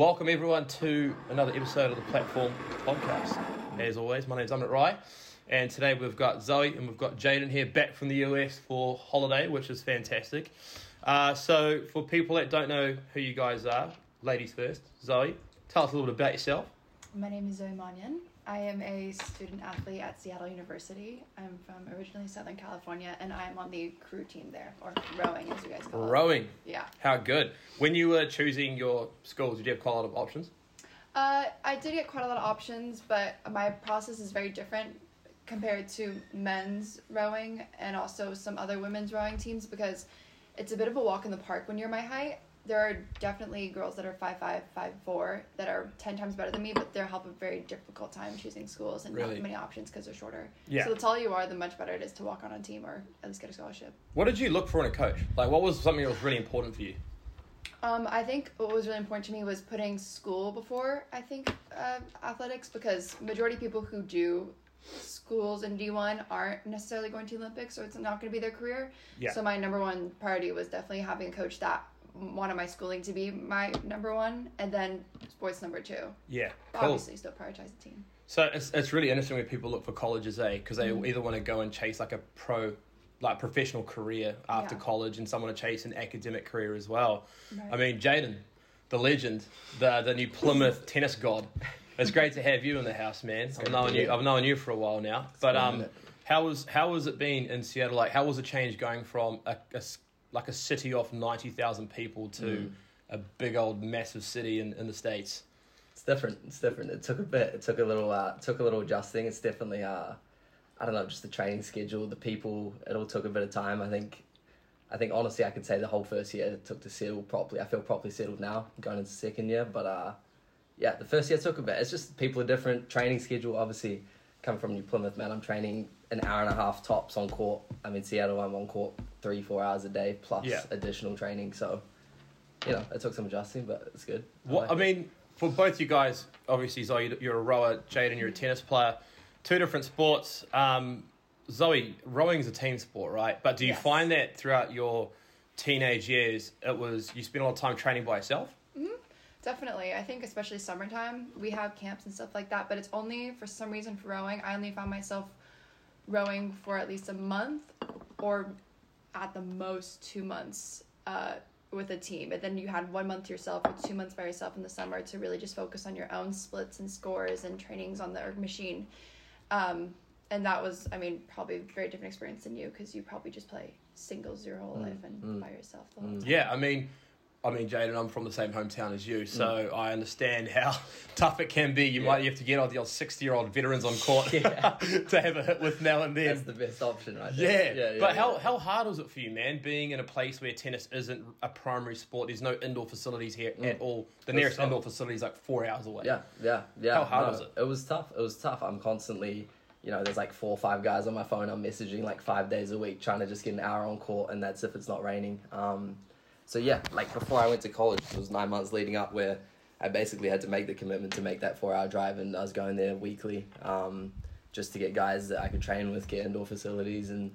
Welcome everyone to another episode of the Platform Podcast. As always, my name's Amit Rai, and today we've got Zoe and we've got Jaden here back from the US for holiday, which is fantastic. So for people that don't know who you guys are, ladies first, Zoe, tell us a little bit about yourself. My name is Zoe Manyan. I am a student athlete at Seattle University. I'm from originally Southern California, and I'm on the crew team there, or rowing as you guys call it. Rowing? Yeah. How good. When you were choosing your schools, did you have quite a lot of options? I did get quite a lot of options, but my process is very different compared to men's rowing and also some other women's rowing teams because it's a bit of a walk in the park when you're my height. There are definitely girls that are 5'5", 5'4", that are 10 times better than me, but they'll have a very difficult time choosing schools and not many options because they're shorter. Yeah. So the taller you are, the much better it is to walk on a team or at least get a scholarship. What did you look for in a coach? Like, what was something that was really important for you? I think what was really important to me was putting school before, athletics, because majority of people who do schools in D1 aren't necessarily going to the Olympics, so it's not going to be their career. Yeah. So my number one priority was definitely having a coach that wanted my schooling to be my number one, and then sports number two. Yeah, cool. Obviously still prioritize the team. So it's really interesting when people look for colleges, because they either want to go and chase like a professional career after college, and some want to chase an academic career as well. Right. I mean, Jaden, the legend, the New Plymouth tennis god. It's great to have you in the house, man. I've known you for a while now. But how was it being in Seattle? Like, how was the change going from a city of 90,000 people to a big old massive city in the States? It's different. It took a little adjusting. It's definitely, just the training schedule, the people, it all took a bit of time. I think honestly, I could say the whole first year it took to settle properly. I feel properly settled now going into the second year, but the first year took a bit. It's just people are different. Training schedule, obviously, come from New Plymouth, man. I'm training an hour and a half tops on court. I'm in Seattle, I'm on court 3-4 hours a day plus additional training, so it took some adjusting, but it's good. For both you guys, obviously Zoe, you're a rower, Jaden, you're a tennis player, two different sports. Zoe, rowing's a team sport, right? But do you find that throughout your teenage years you spent a lot of time training by yourself? Mm-hmm. Definitely. I think especially summertime we have camps and stuff like that, but it's only for some reason for rowing I only found myself rowing for at least a month or at the most 2 months with a team, and then you had 1 month to yourself or 2 months by yourself in the summer to really just focus on your own splits and scores and trainings on the machine, and that was probably a very different experience than you, because you probably just play singles your whole life and by yourself the whole time. I mean, Jaden, I'm from the same hometown as you, so I understand how tough it can be. You might have to get all the old 60-year-old veterans on court to have a hit with now and then. That's the best option right there. Yeah, but how hard was it for you, man, being in a place where tennis isn't a primary sport? There's no indoor facilities here at all. The nearest indoor facility is like 4 hours away. Yeah. How hard was it? It was tough. I'm constantly, there's like 4 or 5 guys on my phone. I'm messaging like 5 days a week trying to just get an hour on court, and that's if it's not raining. So before I went to college, it was 9 months leading up where I basically had to make the commitment to make that 4-hour drive, and I was going there weekly just to get guys that I could train with, get indoor facilities, and,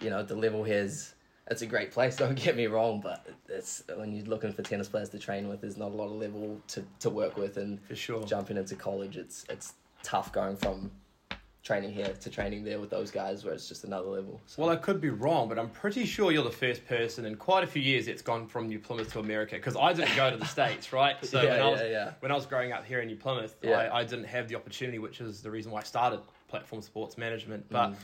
the level here is, it's a great place, don't get me wrong, but it's when you're looking for tennis players to train with, there's not a lot of level to work with, and for sure, jumping into college, it's tough going from training here to training there with those guys where it's just another level. So. Well, I could be wrong, but I'm pretty sure you're the first person in quite a few years that's gone from New Plymouth to America, because I didn't go to the States, right? So when I was growing up here in New Plymouth, I didn't have the opportunity, which is the reason why I started Platform Sports Management. But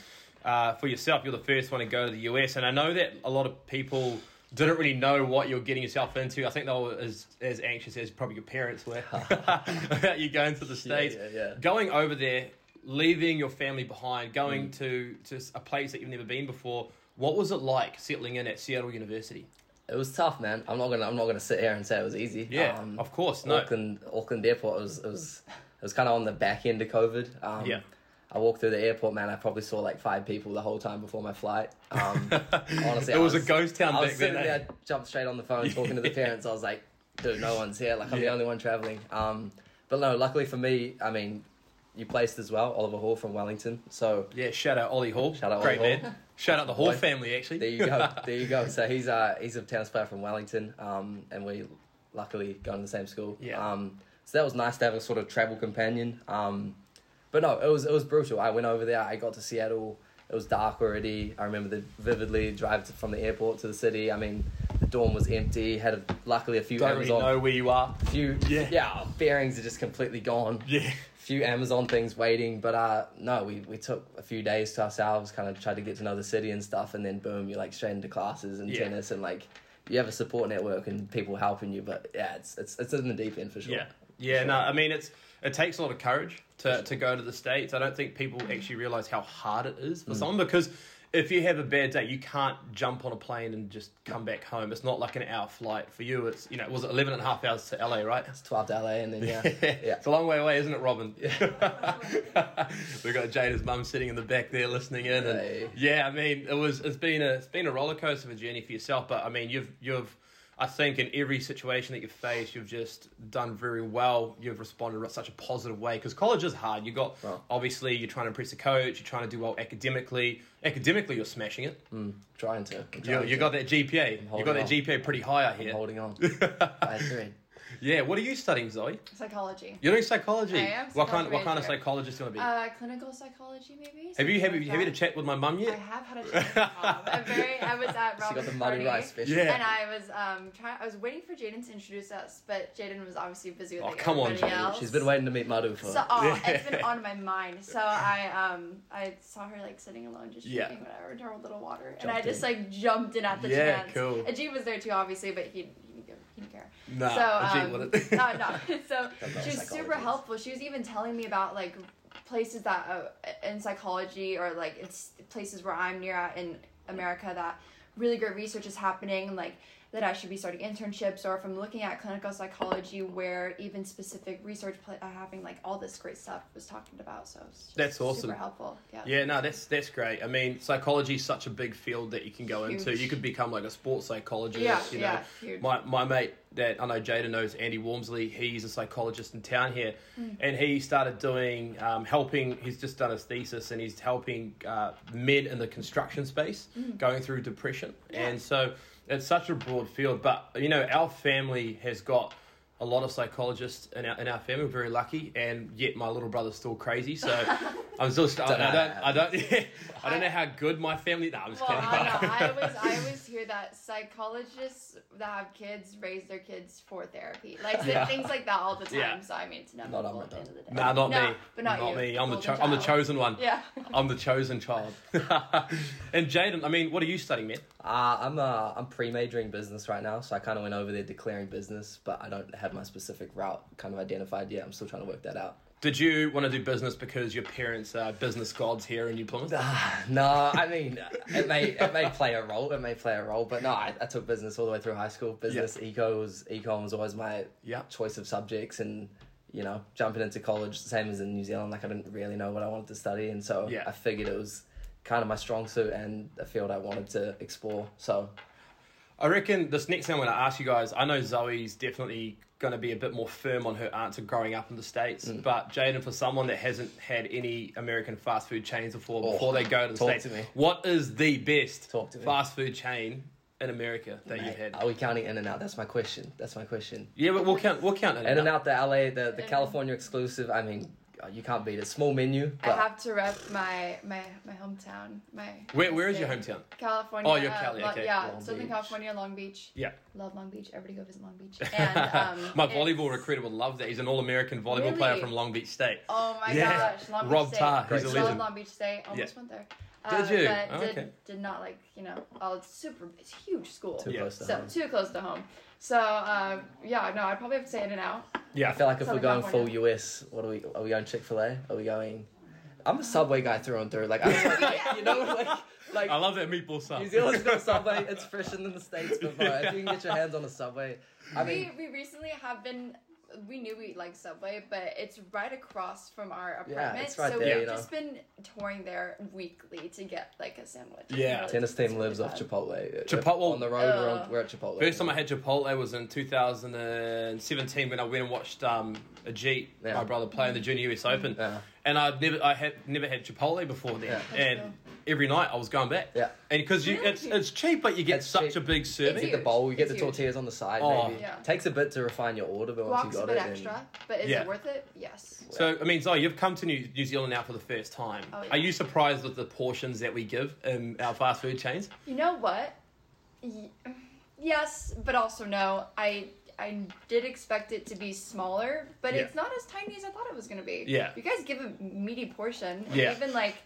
for yourself, you're the first one to go to the US, and I know that a lot of people didn't really know what you're getting yourself into. I think they were as anxious as probably your parents were about you going to the States. Yeah. Going over there, leaving your family behind, going to a place that you've never been before, what was it like settling in at Seattle University? It was tough, man. I'm not gonna sit here and say it was easy. Yeah, of course. No. Auckland Airport it was kind of on the back end of COVID. I walked through the airport, man. I probably saw like 5 people the whole time before my flight. Honestly, it was a ghost town back then. I jumped straight on the phone talking to the parents. I was like, dude, no one's here. Like I'm the only one traveling. But no, luckily for me, you placed as well, Oliver Hall from Wellington. So shout out Ollie Hall. Shout out Great Ollie man. Hall. Shout out the Hall family, actually. There you go. So he's a tennis player from Wellington, and we luckily going to the same school. Yeah. So that was nice to have a sort of travel companion. But no, it was brutal. I went over there. I got to Seattle. It was dark already. I remember vividly drive from the airport to the city. I mean, the dorm was empty. Had luckily a few Don't Amazon. Don't really know where you are. Bearings are just completely gone. Yeah. Few Amazon things waiting, but no, we took a few days to ourselves, kind of tried to get to know the city and stuff, and then boom, you're like straight into classes and tennis, and like you have a support network and people helping you, but yeah, it's in the deep end for sure. Yeah, for sure. No, I mean it takes a lot of courage to go to the States. I don't think people actually realize how hard it is for someone, because if you have a bad day, you can't jump on a plane and just come back home. It's not like an hour flight for you. It's, was it 11 and a half hours to LA, right? It's 12 to LA, and then, yeah. It's a long way away, isn't it, Robin? Yeah. We've got Jada's mum sitting in the back there listening in. Hey. And yeah, I mean, it's been a roller coaster of a journey for yourself, but I mean, you've I think in every situation that you've faced, you've just done very well. You've responded in such a positive way, because college is hard. You got, obviously, you're trying to impress the coach. You're trying to do well academically. Academically, you're smashing it. Trying to. You got that GPA. You got that GPA pretty high out here. I'm holding on. I agree. Yeah, what are you studying, Zoe? Psychology. You're doing psychology? I am. What kind of psychologist do you want to be? Clinical psychology, maybe. Have you had a chat with my mum yet? I have had a chat with my mum. I was at Rob's. She got the Madhu Rice special. Yeah. And I was I was waiting for Jaden to introduce us, but Jaden was obviously busy with everybody else. She's been waiting to meet Madhu for. It's been on my mind. So I saw her like sitting alone, just drinking whatever, her little water, I just like jumped in at the chance. Yeah, cool. Ajit was there too, obviously, but he didn't care. So she was super helpful. She was even telling me about like places that in psychology, or like it's places where I'm near at in America that really great research is happening, like that I should be starting internships, or if I'm looking at clinical psychology, where even specific research having like all this great stuff was talking about. So that's awesome. Super helpful. Yeah. No, that's great. I mean, psychology is such a big field that you can go into. You could become like a sports psychologist. Yeah. My mate that I know Jada knows, Andy Wormsley, he's a psychologist in town here, and he started doing he's just done his thesis, and he's helping men in the construction space going through depression, and so. It's such a broad field, but, our family has got a lot of psychologists in our family. We're very lucky, and yet my little brother's still crazy, so I'm still... I don't know how good my family... No, I'm just kidding. I always hear that psychologists that have kids raise their kids for therapy. Like, things like that all the time, so I mean, it's not at the end of the day. Not me. But not you. Me. I'm the chosen one. Yeah. I'm the chosen child. And Jaden, I mean, what are you studying, man? I'm pre-majoring business right now, so I kind of went over there declaring business, but I don't have my specific route kind of identified yet. I'm still trying to work that out. Did you want to do business because your parents are business gods here in New Plymouth? No, I mean, it may play a role. But no, I took business all the way through high school. Business, econ was always my choice of subjects. And, jumping into college, the same as in New Zealand, like I didn't really know what I wanted to study. And so I figured it was kind of my strong suit and a field I wanted to explore. So I reckon this next thing I'm going to ask you guys, I know Zoe's definitely going to be a bit more firm on her answer growing up in the States, but Jaden, for someone that hasn't had any American fast food chains before they go to the States, what is the best fast food chain in America that you've had? Are we counting In-N-Out? That's my question. Yeah, but we'll count In-N-Out. In-N-Out, the LA, the California exclusive, I mean... You can't beat it. Small menu. But I have to rep my hometown. Where is your hometown? California. Oh, you're Cali. Okay. Southern California, Long Beach. Yeah. Love Long Beach. Everybody go visit Long Beach. And my volleyball recruiter would love that. He's an all-American volleyball player from Long Beach State. Oh my gosh, Long Beach Rob State. Rob Tarr, he's a legend. Love Long Beach State. Almost went there. Did you? But did not like it's a huge school. Too close to home. So I'd probably have to say In-N-Out. Yeah, I feel like if we're going California. Full US, what are we going Chick-fil-A? Are we going? I'm a Subway guy through and through. Like, like I love that meatball sub. New Zealand's got Subway. It's fresher than the States, but if you can get your hands on a Subway, I mean, we recently have been. We knew we liked Subway, but it's right across from our apartment. Yeah, it's right there, we've just been touring there weekly to get like a sandwich. Yeah, really tennis team lives off Chipotle. Chipotle on the road. We're at Chipotle. First time I had Chipotle was in 2017 when I went and watched Ajit, my brother, play in the Junior US Open, and I had never had Chipotle before then, and. every night I was going back. Yeah. And because it's cheap, but you get such a big serving. You get the bowl, you get the tortillas on the side. Oh. Maybe. Yeah. Takes a bit to refine your order, but once you got it. It's a bit extra, but is it worth it? Yes. So, I mean, Zoe, you've come to New Zealand now for the first time. Oh, yeah. Are you surprised with the portions that we give in our fast food chains? You know what? Yes, but also no. I did expect it to be smaller, but it's not as tiny as I thought it was going to be. Yeah. You guys give a meaty portion. And even, like,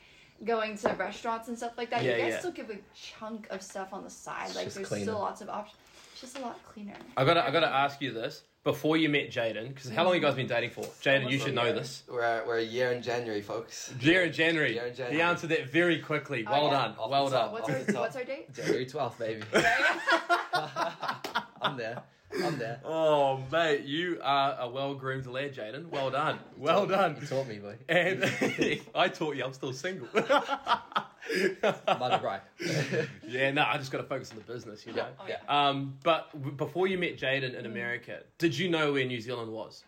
going to restaurants and stuff like that, you guys still give a chunk of stuff on the side. It's like, there's still lots of options. It's just a lot cleaner. I gotta ask you this. Before you met Jaden, because how long have you guys been dating for? Jaden, you should know this. We're a year in January, folks. Year in January. He answered that very quickly. Well done. Well done. What's our date? January 12th, baby. I'm there. Oh, mate, you are a well-groomed lad, Jaden. Well done. You taught me, boy. And I taught you. I'm still single. Madhu Rai. I just got to focus on the business, you know. Oh, yeah. But before you met Jaden in America, did you know where New Zealand was?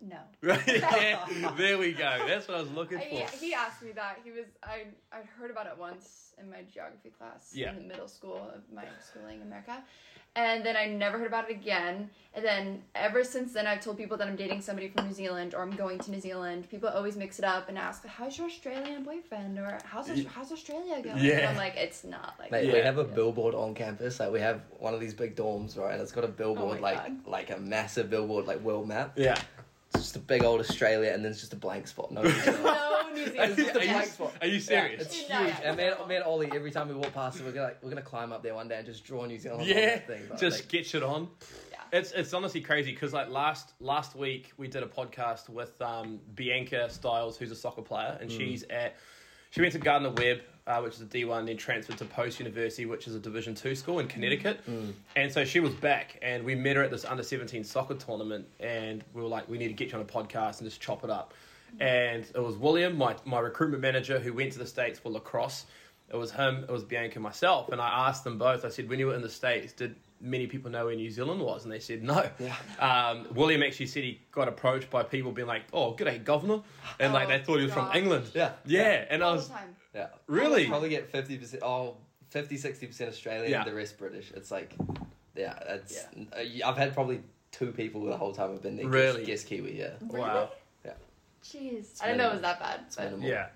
No. Yeah, there we go. That's what I was looking for. He asked me that. I'd heard about it once in my geography class in the middle school of my schooling in America. And then I never heard about it again. And then ever since then, I've told people that I'm dating somebody from New Zealand or I'm going to New Zealand. People always mix it up and ask, how's your Australian boyfriend? Or how's Australia going? Yeah. And I'm like, it's not like that. We have a billboard on campus. Like, we have one of these big dorms, right? And it's got a billboard, like a massive billboard, like world map. Yeah. It's just a big old Australia, and then it's just a blank spot. No New Zealand. Are you serious? It's huge. And me and Ollie, every time we walk past it, we're gonna climb up there one day and just draw New Zealand. Yeah, thing, just sketch it on. Yeah. It's honestly crazy because like last week we did a podcast with Bianca Stiles, who's a soccer player, and she went to Gardner-Webb, which is a D1, then transferred to Post University, which is a Division 2 school in Connecticut. Mm. And so she was back, and we met her at this under-17 soccer tournament, and we were like, we need to get you on a podcast and just chop it up. And it was William, my recruitment manager, who went to the States for lacrosse. It was him, it was Bianca and myself, and I asked them both, I said, when you were in the States, did many people know where New Zealand was? And they said no. Yeah. William actually said he got approached by people being like, oh, g'day, governor. And like they thought he was from England. Yeah. And all I was... Yeah. Really? Probably get 50%, 60% Australian, the rest British. It's like, I've had probably two people the whole time I've been there. Really? Guess Kiwi, yeah. Wow. Yeah. Jeez. I didn't know it was that bad. It's minimal. Yeah.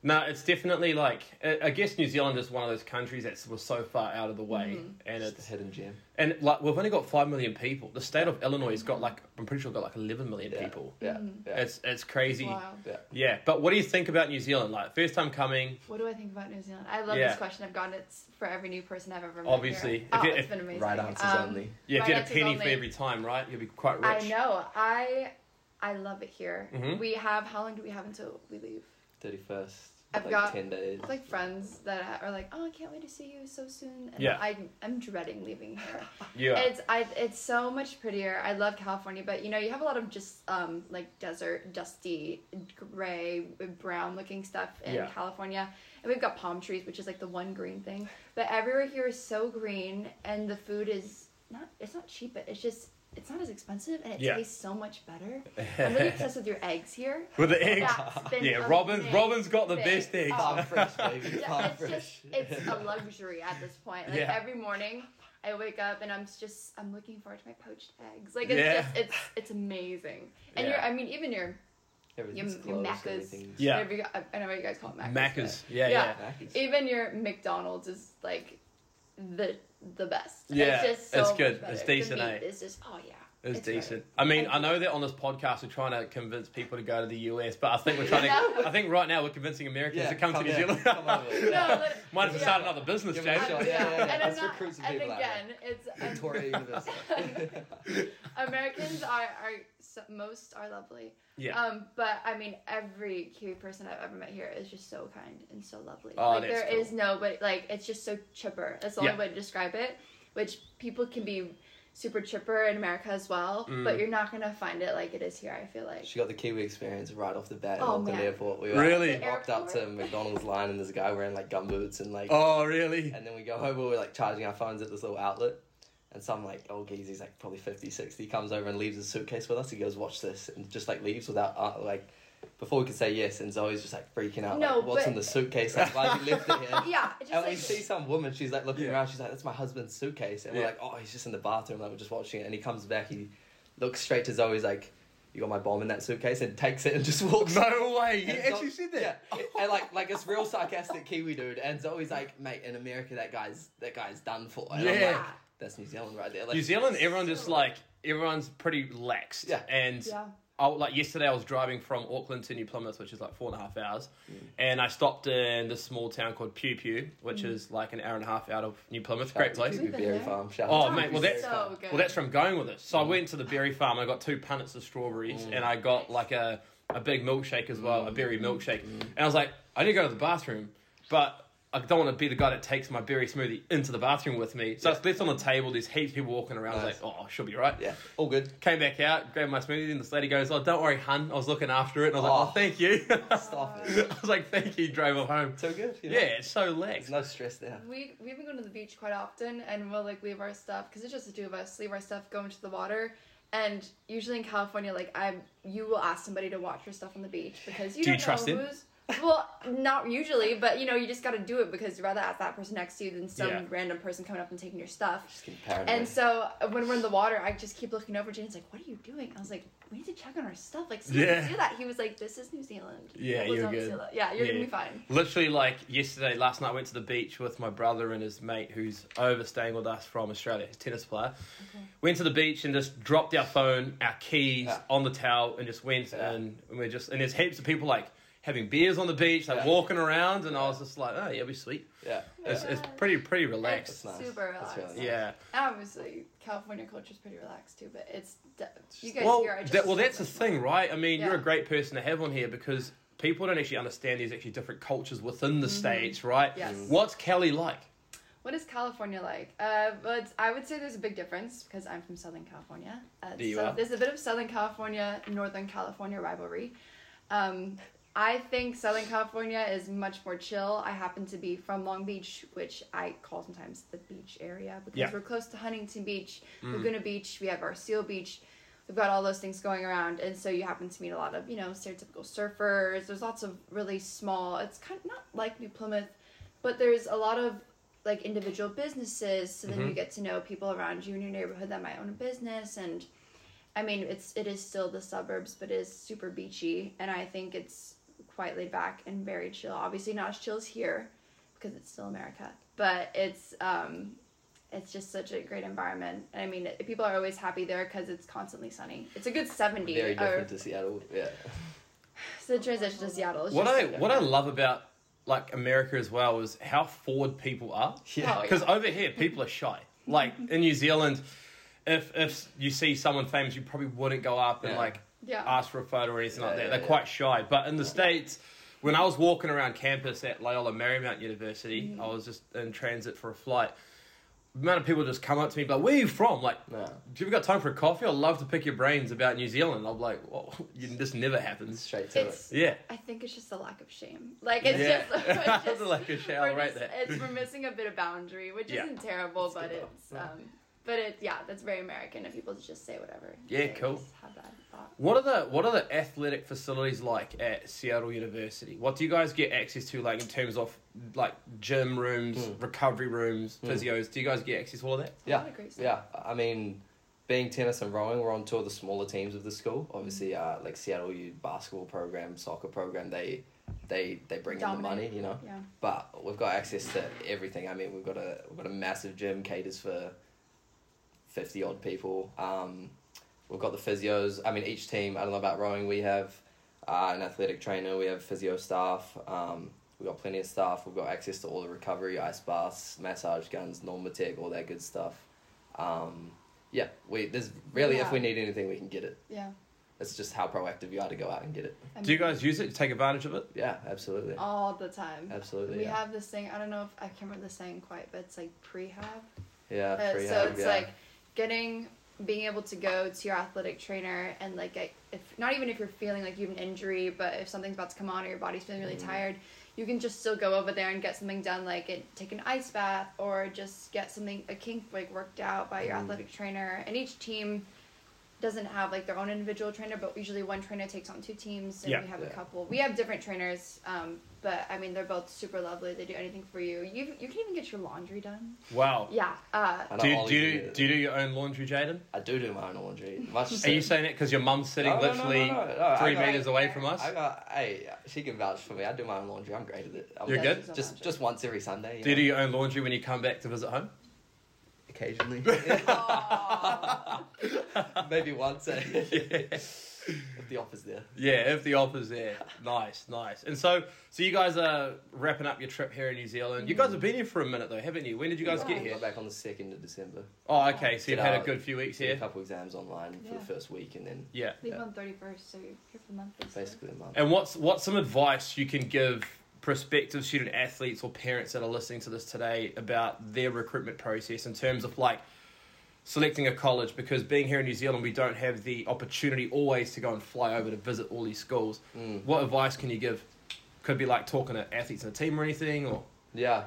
No, it's definitely like, I guess New Zealand is one of those countries that was so far out of the way. Mm-hmm. And it's a hidden gem. And like we've only got 5 million people. The state of Illinois has got like, I'm pretty sure got like 11 million people. Yeah. Mm-hmm. It's crazy. Wow. Yeah. But what do you think about New Zealand? Like first time coming. What do I think about New Zealand? I love this question. I've gotten it for every new person I've ever met. Obviously. Here. It's been amazing. Right answers only. Yeah, if you had a penny for every time, right? You'd be quite rich. I know. I love it here. Mm-hmm. We have, how long do we have until we leave? 31st. I've got 10 days. Like friends that are like, oh, I can't wait to see you so soon. And I'm dreading leaving here. Yeah. It's so much prettier. I love California, but you know, you have a lot of just like desert, dusty, gray, brown looking stuff in California. And we've got palm trees, which is like the one green thing. But everywhere here is so green and the food is not cheap, but it's just, it's not as expensive, and it tastes so much better. I'm really obsessed with your eggs here. With the eggs? Robin's got the best eggs. Palm fresh, baby. It's a luxury at this point. Like, every morning, I wake up, and I'm looking forward to my poached eggs. Like, it's it's amazing. And your Maccas. Yeah. I know what you guys call it, Maccas. Maccas. Yeah. Even your McDonald's is, like, the best. Yeah, it's just so it's good. It's decent, eh? It's just, It's decent. Great. I mean, I know that on this podcast we're trying to convince people to go to the US, but I think we're trying I think right now we're convincing Americans to come to New Zealand. Might as well start another business, Jaden. Let's recruit some people Victoria University. Americans most are lovely. Yeah. But I mean, every Kiwi person I've ever met here is just so kind and so lovely. Oh, like there is nobody, like it's just so chipper. That's the only way to describe it. Which people can be super chipper in America as well, but you're not gonna find it like it is here, I feel like. She got the Kiwi experience right off the bat at Auckland Airport. We walked up to McDonald's line and there's a guy wearing like gumboots and like, oh really? And then we go over, we're like charging our phones at this little outlet. And some, like, old geezer's, like, probably 50, 60, comes over and leaves his suitcase with us. He goes, watch this. And just, like, leaves without, like, before we could say yes, and Zoe's just like freaking out. No, like, what's in the suitcase? Like, why have you left it here? Yeah. Just, and like, we see some woman, she's like looking around, she's like, that's my husband's suitcase. And we're like, oh, he's just in the bathroom, like we're just watching it. And he comes back, he looks straight to Zoe, he's like, you got my bomb in that suitcase, and takes it and just walks. No way. He actually said that. Yeah. And like it's real sarcastic Kiwi dude. And Zoe's like, mate, in America that guy's done for. And I'm like, that's New Zealand right there. Like, New Zealand, everyone's pretty lax. Yeah. And yesterday I was driving from Auckland to New Plymouth, which is like 4.5 hours. Mm. And I stopped in this small town called Pew Pew, which is like an hour and a half out of New Plymouth. Great place. Berry farm. Oh, mate, that's from going with us. So I went to the berry farm. I got 2 punnets of strawberries and I got like a big milkshake as well, a berry milkshake. Mm. And I was like, I need to go to the bathroom, but I don't want to be the guy that takes my berry smoothie into the bathroom with me. So it's left on the table. There's heaps of people walking around. Nice. I was like, she'll be right. Yeah, all good. Came back out, grabbed my smoothie, and this lady goes, oh, don't worry, hun. I was looking after it. And I was like, oh, thank you. Stop it. I was like, thank you. Drove her home. So good. You know? Yeah, it's so lax. There's no stress there. We haven't gone to the beach quite often, and we'll like leave our stuff, because it's just the two of us, leave our stuff, go into the water. And usually in California, like you will ask somebody to watch your stuff on the beach, because you don't trust know who's... Well, not usually, but, you just got to do it, because you'd rather ask that person next to you than some random person coming up and taking your stuff. Just getting paranoid. And so when we're in the water, I just keep looking over. Jaden's like, what are you doing? I was like, we need to check on our stuff. Like, see that. He was like, this is New Zealand. Yeah, you're good. Yeah, you're going to be fine. Literally, like, last night I went to the beach with my brother and his mate, who's overstaying with us from Australia. He's a tennis player. Okay. Went to the beach and just dropped our phone, our keys on the towel, and just went in. And there's heaps of people, like, having beers on the beach, like walking around, and I was just like, oh, it'll be sweet. Yeah. It's pretty relaxed. It's nice. Super relaxed. Really nice. Yeah. Obviously, California culture is pretty relaxed too, but you guys here are just... Well, that's the thing, right? I mean, you're a great person to have on here, because people don't actually understand there's actually different cultures within the States, right? Yes. What's Cali like? What is California like? But I would say there's a big difference, because I'm from Southern California. There's a bit of Southern California, Northern California rivalry. I think Southern California is much more chill. I happen to be from Long Beach, which I call sometimes the beach area, because we're close to Huntington Beach, Laguna Beach, we have Arcillo Beach. We've got all those things going around, and so you happen to meet a lot of, stereotypical surfers. There's lots of really small, it's kind of not like New Plymouth, but there's a lot of like individual businesses, so then you get to know people around you in your neighborhood that might own a business, and I mean, it is still the suburbs, but it is super beachy, and I think it's quite laid back and very chill. Obviously not as chill as here, because it's still America, but it's just such a great environment. I mean, people are always happy there, because it's constantly sunny. It's a good 70. Very different to Seattle. Yeah. So the transition to Seattle is what I love about like America as well is how forward people are. Yeah. Because over here people are shy. Like in New Zealand, if you see someone famous, you probably wouldn't go up and ask for a photo or anything like that. They're quite shy. But in the States, when I was walking around campus at Loyola Marymount University, I was just in transit for a flight. The amount of people just come up to me, like, where are you from? Like, do you got time for a coffee? I'd love to pick your brains about New Zealand. I'm like, well, this never happens. Straight to it. Yeah. I think it's just a lack of shame. Like, it's just a lack of shame right there. We're missing a bit of boundary, which isn't terrible, that's very American, and people just say whatever. Yeah, cool. Have that thought. What are the athletic facilities like at Seattle University? What do you guys get access to, like in terms of like gym rooms, recovery rooms, physios? Do you guys get access to all of that? Yeah. I mean, being tennis and rowing, we're on 2 of the smaller teams of the school. Obviously, like Seattle U basketball program, soccer program, they bring in the money, Yeah. But we've got access to everything. I mean, we've got a massive gym, caters for 50 odd people. We've got the physios. I mean, each team, I don't know about rowing, we have an athletic trainer, we have physio staff, we've got plenty of staff, we've got access to all the recovery, ice baths, massage guns, Normatec, all that good stuff. If we need anything, we can get it. Yeah. It's just how proactive you are to go out and get it. I mean, do you guys use it? Take advantage of it? Yeah, absolutely. All the time. Absolutely. We have this thing, I don't know if I can't remember the saying quite, but it's like prehab. Yeah, prehab. So it's like being able to go to your athletic trainer and like if you're feeling like you have an injury, but if something's about to come on or your body's feeling really tired, you can just still go over there and get something done, like take an ice bath or just get a kink like worked out by your athletic trainer. And each team doesn't have like their own individual trainer, but usually one trainer takes on two teams, and we have a couple. We have different trainers, but I mean they're both super lovely. They do anything for you. You can even get your laundry done. Wow. Yeah. Do you do your own laundry, Jaden? I do my own laundry. Are you saying it because your mum's sitting literally 3 meters away from us? Hey, she can vouch for me. I do my own laundry. I'm great at it. You're good. Just once every Sunday. Do you do your own laundry when you come back to visit home? Occasionally. Maybe once, if the offer's there. Yeah, if the offer's there. Nice. And so you guys are wrapping up your trip here in New Zealand. You guys have been here for a minute though, haven't you? When did you guys get here? I got back on the 2nd of December. Oh, okay. So you've had a good few weeks here. A couple exams online for the first week and then... Yeah. Leave on 31st, so you're here for a month. Basically a month. And what's some advice you can give prospective student athletes or parents that are listening to this today about their recruitment process in terms of like selecting a college, because being here in New Zealand we don't have the opportunity always to go and fly over to visit all these schools. What advice can you give? Could be like talking to athletes in a team or anything, or I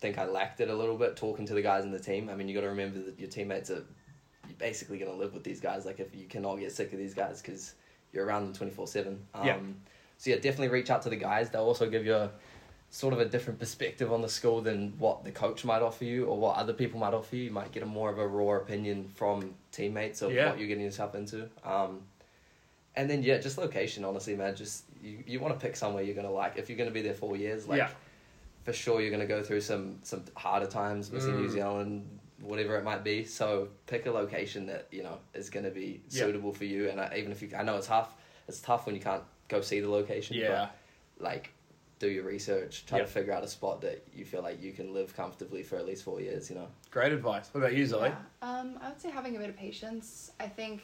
think I lacked it a little bit talking to the guys in the team. I mean, you got to remember that your teammates are, you're basically going to live with these guys, like if you cannot get sick of these guys because you're around them 24/7. So yeah, definitely reach out to the guys. They'll also give you a sort of a different perspective on the school than what the coach might offer you or what other people might offer you. You might get a more of a raw opinion from teammates of what you're getting yourself into. And then, just location, honestly, man. Just you want to pick somewhere you're going to like. If you're going to be there 4 years, for sure you're going to go through some harder times within New Zealand, whatever it might be. So pick a location that, is going to be suitable for you. And even if you... I know it's tough when you can't go see the location, but do your research, try to figure out a spot that you feel like you can live comfortably for at least 4 years. Great advice. What about you, Zoe? I would say having a bit of patience. I think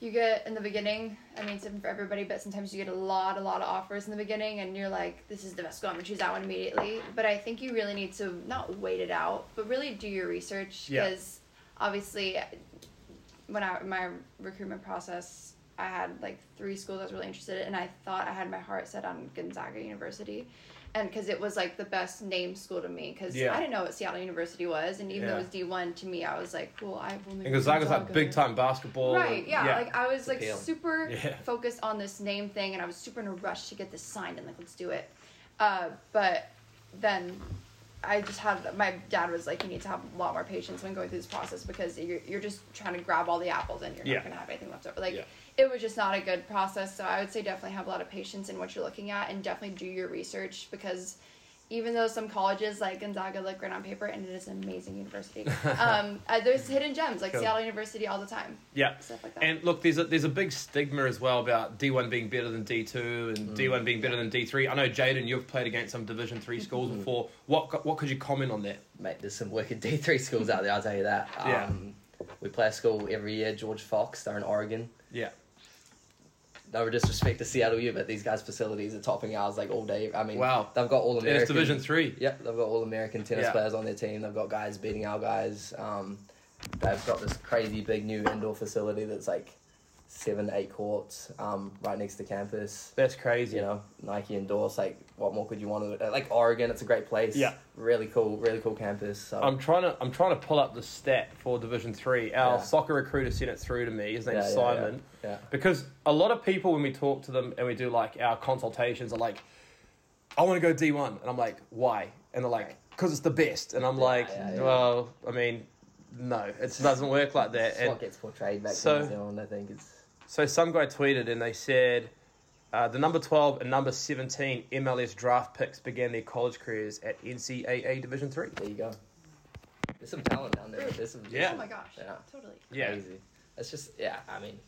you get in the beginning, I mean it's different for everybody, but sometimes you get a lot of offers in the beginning and you're like, this is the best school, I'm gonna choose that one immediately. But I think you really need to not wait it out, but really do your research, because obviously when my recruitment process, I had like 3 schools I was really interested in, and I thought I had my heart set on Gonzaga University, and because it was like the best named school to me, because I didn't know what Seattle University was, and even though it was D1 to me, I was like, cool, I will. And Gonzaga's like big time basketball, right? Like I was like super focused on this name thing, and I was super in a rush to get this signed and like let's do it, but then I just had, my dad was like, you need to have a lot more patience when going through this process, because you're just trying to grab all the apples and you're not going to have anything left over. Like it was just not a good process. So I would say definitely have a lot of patience in what you're looking at, and definitely do your research, because even though some colleges like Gonzaga look great on paper and it is an amazing university, there's hidden gems like Seattle University all the time. Yeah. Stuff like that. And look, there's a big stigma as well about D1 being better than D2 and D1 being better than D3. I know, Jaden, you've played against some Division 3 schools before. What could you comment on that? Mate, there's some wicked D3 schools out there, I'll tell you that. We play a school every year, George Fox, they're in Oregon. Yeah. No disrespect to Seattle U, but these guys' facilities are topping ours like all day. I mean, they've got all American. It's Division 3. Yep, they've got all American tennis players on their team. They've got guys beating our guys. They've got this crazy big new indoor facility that's like 7-8 courts right next to campus. That's crazy. Nike endorse. Like, what more could you want? Like Oregon, it's a great place. Yeah, really cool campus. So. I'm trying to pull up the stat for Division 3. Our soccer recruiter sent it through to me. His name's Simon. Yeah. Because a lot of people, when we talk to them and we do like our consultations, are like, I want to go D1, and I'm like, why? And they're like, because it's the best. And I'm like, well, I mean, no, it doesn't work like that. It's what gets portrayed back in New Zealand, I think it's. So some guy tweeted and they said, the number 12 and number 17 MLS draft picks began their college careers at NCAA Division 3. There you go. There's some talent down there. There's some. Yeah. Oh my gosh. Yeah. Totally. Yeah. Crazy. It's just, I mean,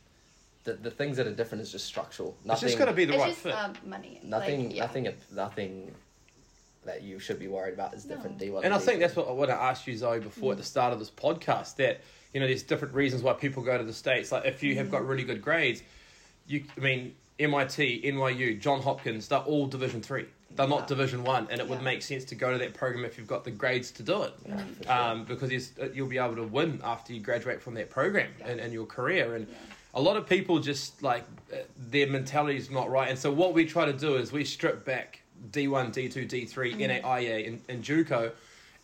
the things that are different is just structural. Nothing, it's just got to be the right fit. It's just money. Nothing that you should be worried about is different. D1 and I think that's what I want to ask you, Zoe, before at the start of this podcast, that there's different reasons why people go to the States. Like if you have got really good grades, MIT, NYU, John Hopkins, they're all Division 3. They're not Division 1, and it would make sense to go to that program if you've got the grades to do it, because you'll be able to win after you graduate from that program and your career. And a lot of people just like their mentality is not right. And so what we try to do is we strip back D1, D2, D3, NAIA, and JUCO,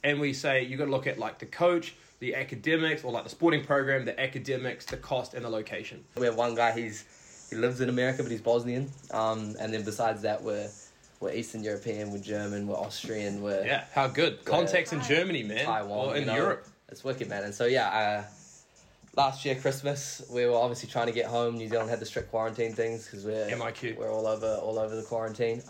and we say you've got to look at like the coach, the academics, or like the sporting program, the academics, the cost, and the location. We have one guy, he lives in America, but he's Bosnian. And then besides that, we're Eastern European, we're German, we're Austrian, we're... Yeah, how good. Contacts in Germany, man. Taiwan. Or in Europe. It's wicked, man. And so, yeah, last year, Christmas, we were obviously trying to get home. New Zealand had the strict quarantine things because we're all over the quarantine.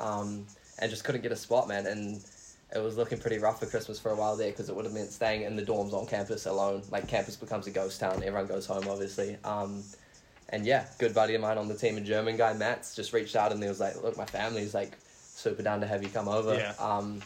And just couldn't get a spot, man. And it was looking pretty rough for Christmas for a while there because it would have meant staying in the dorms on campus alone. Like, campus becomes a ghost town. Everyone goes home, obviously. And, yeah, good buddy of mine on the team, a German guy, Mats, just reached out and he was like, look, my family's, like, super down to have you come over. Yeah.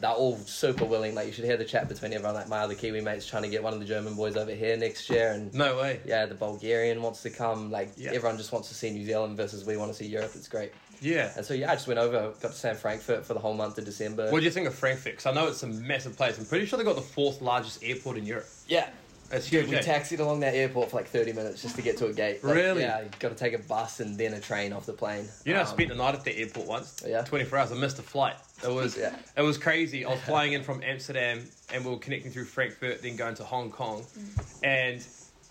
They're all super willing. Like, you should hear the chat between everyone. Like, my other Kiwi mate's trying to get one of the German boys over here next year. And no way. Yeah, the Bulgarian wants to come. Like, everyone just wants to see New Zealand versus we want to see Europe. It's great. Yeah. And so, yeah, I just went over, got to stay in Frankfurt for the whole month of December. What do you think of Frankfurt? Because I know it's a massive place. I'm pretty sure they got the fourth largest airport in Europe. Yeah. That's huge. Dude, we taxied along that airport for like 30 minutes just to get to a gate. Like, really? Yeah, you've got to take a bus and then a train off the plane. You know, I spent the night at the airport once. Yeah. 24 hours. I missed a flight. It was crazy. I was flying in from Amsterdam and we were connecting through Frankfurt, then going to Hong Kong. Mm. And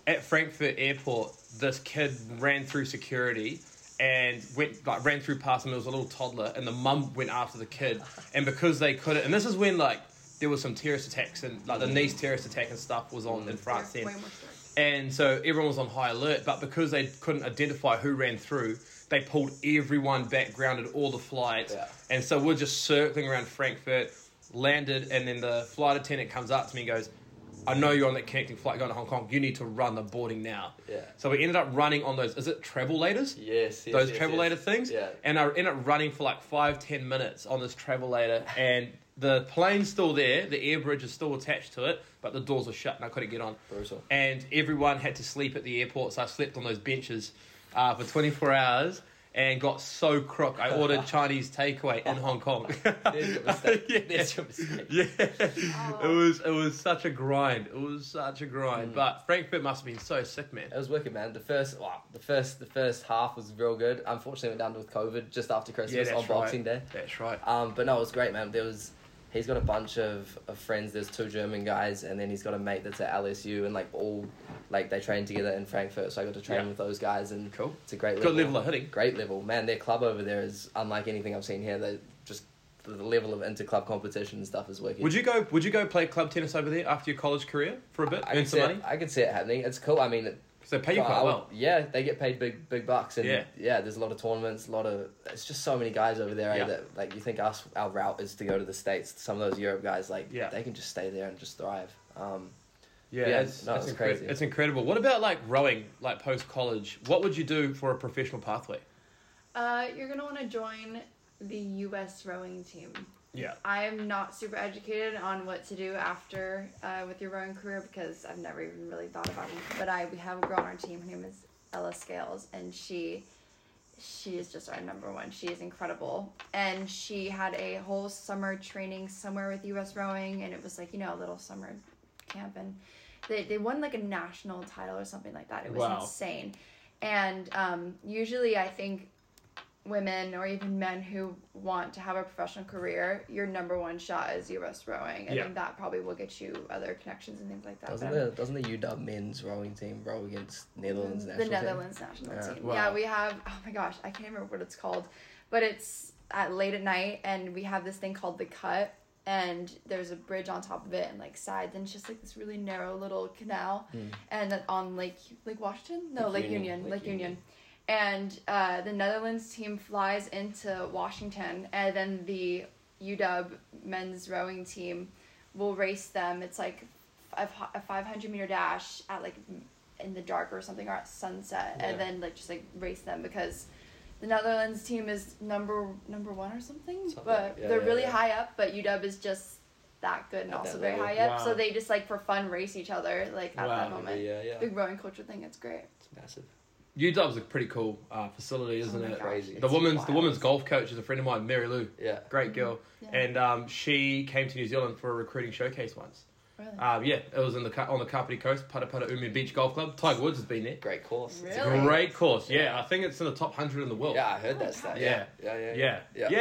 at Frankfurt Airport, this kid ran through security and ran through past him. It was a little toddler, and the mum went after the kid. And because they couldn't, and this is when like there was some terrorist attacks and like the Nice terrorist attack and stuff was on in France then. And so everyone was on high alert, but because they couldn't identify who ran through, they pulled everyone back, grounded all the flights. Yeah. And so we're just circling around Frankfurt, landed, and then the flight attendant comes up to me and goes, I know you're on that connecting flight going to Hong Kong. You need to run the boarding now. Yeah. So we ended up running on those, is it Travelators? Yes. Those Travelator things? Yeah. And I ended up running for like 5-10 minutes on this Travelator, and the plane's still there, the air bridge is still attached to it, but the doors are shut and I couldn't get on. Brutal. And everyone had to sleep at the airport, so I slept on those benches for 24 hours and got so crook. I ordered Chinese takeaway in Hong Kong. There's your mistake. Yeah. It was such a grind. But Frankfurt must have been so sick, man. It was wicked, man. The first half was real good. Unfortunately, went down with COVID just after Christmas on Boxing Day. That's right. But no, it was great, man. He's got a bunch of friends. There's two German guys, and then he's got a mate that's at LSU, and they train together in Frankfurt. So I got to train with those guys, and cool. It's a great level. Good level of hitting. Great level, man. Their club over there is unlike anything I've seen here. They just the level of inter-club competition and stuff is wicked. Would you go play club tennis over there after your college career for a bit? I could see it happening. It's cool. I mean. So they pay you quite well. Yeah, they get paid big bucks. And yeah, there's a lot of tournaments, it's just so many guys over there, that like you think our route is to go to the States. Some of those Europe guys, they can just stay there and just thrive. It's crazy. It's incredible. What about like rowing, like post-college? What would you do for a professional pathway? You're going to want to join the U.S. Rowing team. Yeah. I'm not super educated on what to do after with your rowing career because I've never even really thought about it. But we have a girl on our team. Her name is Ella Scales, and she is just our number one. She is incredible. And she had a whole summer training somewhere with U.S. Rowing, and it was like, you know, a little summer camp. And they won like a national title or something like that. It was insane. And usually I think women or even men who want to have a professional career, your number one shot is U.S. Rowing. I think that probably will get you other connections and things like that. Doesn't the UW men's rowing team row against Netherlands national team? The Netherlands national team. Wow. Yeah, we have, oh my gosh, I can't remember what it's called, but it's late at night and we have this thing called The Cut, and there's a bridge on top of it and like sides, and it's just like this really narrow little canal and on Lake Washington? No, Lake Union. And the Netherlands team flies into Washington, and then the UW men's rowing team will race them. It's like a 500-meter dash at like in the dark or something, or at sunset, and then just race them because the Netherlands team is number one or something but they're really high up. But UW is just that good and at also very high up, so they just for fun race each other at that moment. Big rowing culture thing. It's great. It's massive. UW's a pretty cool facility, isn't it? Crazy. The women's golf coach is a friend of mine, Mary Lou. Yeah. Great girl. Yeah. And she came to New Zealand for a recruiting showcase once. Really? Yeah, it was on the Kapiti Coast, Paraparaumu Beach Golf Club. Tiger Woods has been there. Great course. Really? It's a great course. Yeah, I think it's in the top 100 in the world. Yeah, I heard that stuff. Yeah,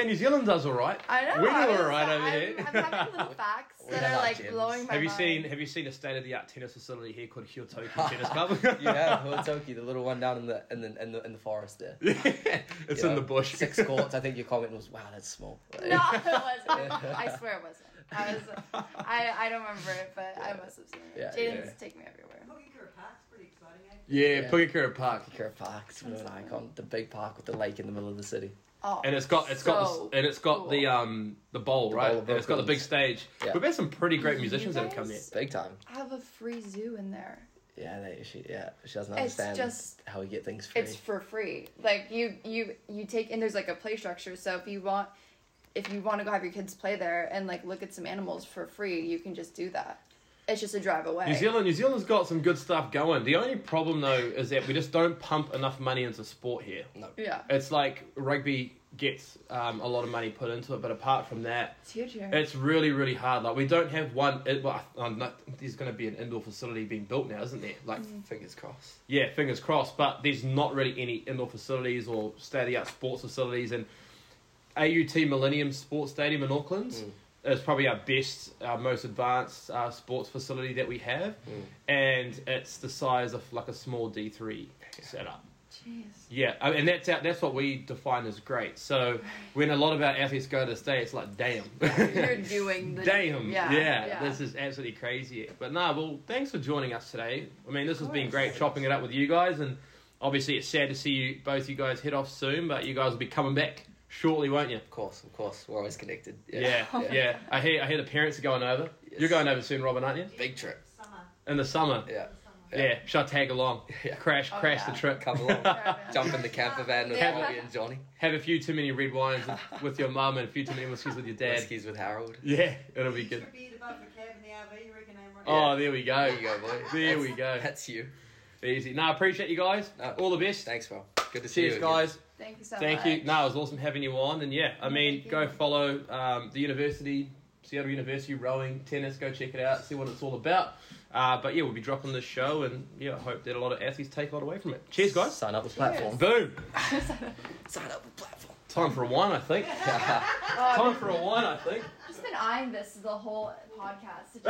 New Zealand does all right. I know. We do all right over here. I'm having little facts that are like gems. Blowing my mind. Have you seen a state-of-the-art tennis facility here called Hiotoki Tennis Club? Yeah, Hiotoki, the little one down in the forest there. It's in the bush. 6 courts. I think your comment was, "Wow, that's small." Like, no, it wasn't. I swear it wasn't. I don't remember it. But yeah. I must have seen it. Yeah, Jaden's taking me everywhere. Pukekura Park's pretty exciting, eh? Yeah. Pukekura Park's an icon. The big park with the lake in the middle of the city. Oh, and it's got the bowl, right? And it's got the big stage. Yeah. We've had some pretty great musicians that have come there. Big time. I have a free zoo in there. Yeah, she doesn't understand how we get things free. It's for free. Like you take, and there's like a play structure. So if you want to go have your kids play there and like look at some animals for free, you can just do that. It's just a drive away. New Zealand's got some good stuff going. The only problem, though, is that we just don't pump enough money into sport here. No. Yeah. It's like rugby gets a lot of money put into it, but apart from that... It's huge here. It's really, really hard. Like, we don't have one... there's going to be an indoor facility being built now, isn't there? Like, fingers crossed. Yeah, fingers crossed. But there's not really any indoor facilities or state-of-the-art sports facilities. And AUT Millennium Sports Stadium in Auckland... It's probably our best, our most advanced sports facility that we have. And it's the size of like a small D3 setup. Jeez. Yeah, and that's what we define as great. So when a lot of our athletes go to the state, it's like, damn. You're doing the... Damn. Yeah, this is absolutely crazy. But well, thanks for joining us today. I mean, this has been great chopping it up with you guys. And obviously it's sad to see both you guys head off soon, but you guys will be coming back shortly, won't you? Of course. We're always connected. Yeah. I hear the parents are going over. Yes. You're going over soon, Robin, aren't you? Big trip. In the summer. Yeah. Shall I tag along? Yeah. Crash the trip. Come along. Jump in the camper van with Bobby and Johnny. Have a few too many red wines with your mum and a few too many whiskeys with your dad. Whiskeys with Harold. Yeah, it'll be good. Above the cab in the RV, you reckon? Oh, there we go. There you go, boy. There we go. That's you. Easy. I appreciate you guys. All the best. Thanks, bro. Good to see you. Cheers, guys. Thank you so much. Thank you. No, it was awesome having you on. And go follow the university, Seattle University, rowing, tennis. Go check it out, see what it's all about. But yeah, we'll be dropping this show, and I hope that a lot of athletes take a lot away from it. Cheers, guys. Sign up with Platform. Boom. Sign up with Platform. Time for a wine, I think. I've just been eyeing this the whole podcast.